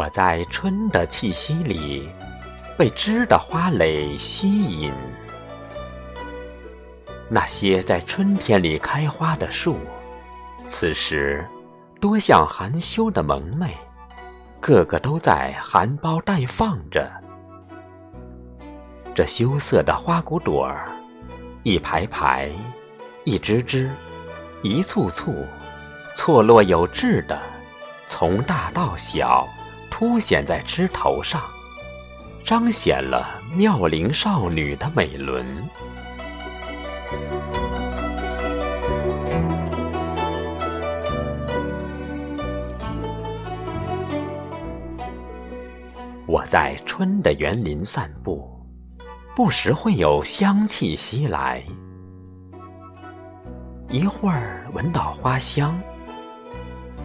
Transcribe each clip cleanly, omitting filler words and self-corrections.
我在春的气息里被枝的花蕾吸引，那些在春天里开花的树，此时多像含羞的萌妹，个个都在含苞待放着。这羞涩的花骨朵儿，一排排，一枝枝，一簇簇，错落有致的，从大到小，凸显在枝头上，彰显了妙龄少女的美轮。我在春的园林散步，不时会有香气袭来，一会儿闻到花香，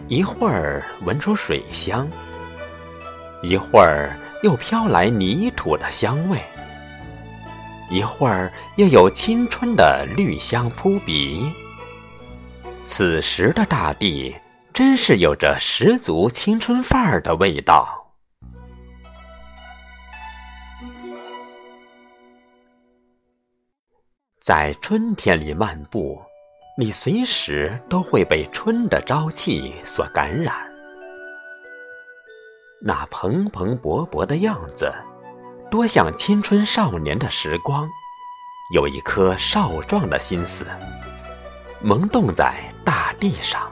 一会儿闻出水香，一会儿又飘来泥土的香味，一会儿又有青春的绿香扑鼻。此时的大地真是有着十足青春范儿的味道。在春天里漫步，你随时都会被春的朝气所感染，那蓬蓬勃勃的样子，多像青春少年的时光，有一颗少壮的心思，萌动在大地上，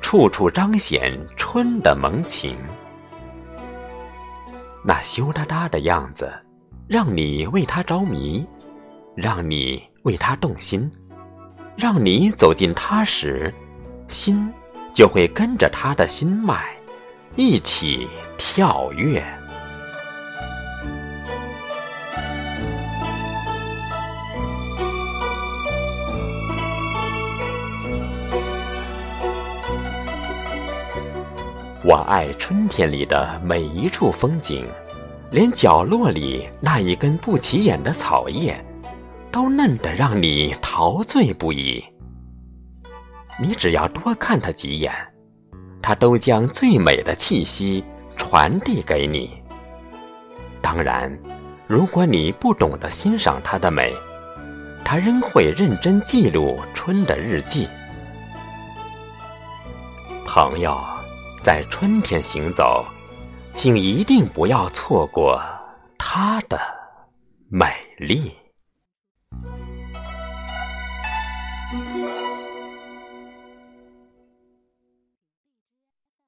处处彰显春的萌情。那羞答答的样子，让你为它着迷，让你为它动心，让你走进它时，心就会跟着它的心脉一起跳跃。我爱春天里的每一处风景，连角落里那一根不起眼的草叶都嫩得让你陶醉不已，你只要多看它几眼，它都将最美的气息传递给你。当然，如果你不懂得欣赏它的美，它仍会认真记录春的日记。朋友，在春天行走，请一定不要错过它的美丽。